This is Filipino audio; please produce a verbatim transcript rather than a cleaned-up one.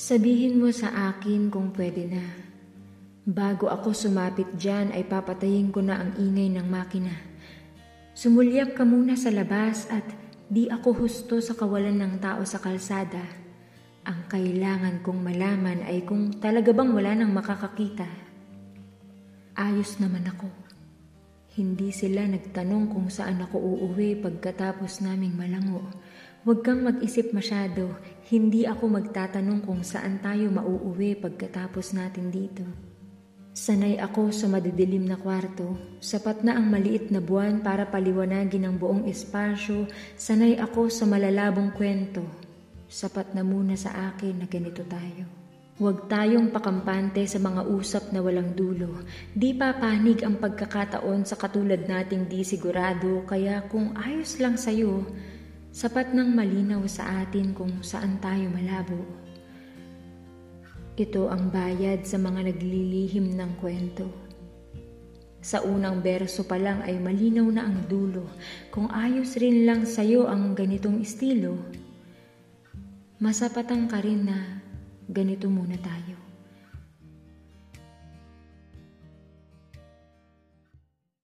Sabihin mo sa akin kung pwede na. Bago ako sumapit dyan ay papatayin ko na ang ingay ng makina. Sumulyak ka muna sa labas at di ako husto sa kawalan ng tao sa kalsada. Ang kailangan kong malaman ay kung talaga bang wala nang makakakita. Ayos naman ako. Hindi sila nagtanong kung saan ako uuwi pagkatapos naming malango. Huwag kang mag-isip masyado, hindi ako magtatanong kung saan tayo mauuwi pagkatapos natin dito. Sanay ako sa madidilim na kwarto, sapat na ang maliit na buwan para paliwanagin ang buong espasyo, sanay ako sa malalabong kwento, sapat na muna sa akin na ganito tayo. Huwag tayong pakampante sa mga usap na walang dulo, di papanig ang pagkakataon sa katulad nating di sigurado, kaya kung ayos lang sa'yo, sapat nang malinaw sa atin kung saan tayo malabo. Ito ang bayad sa mga naglilihim ng kwento. Sa unang berso pa lang ay malinaw na ang dulo, kung ayos rin lang sa'yo ang ganitong estilo. Masapatan ka rin na ganito muna tayo.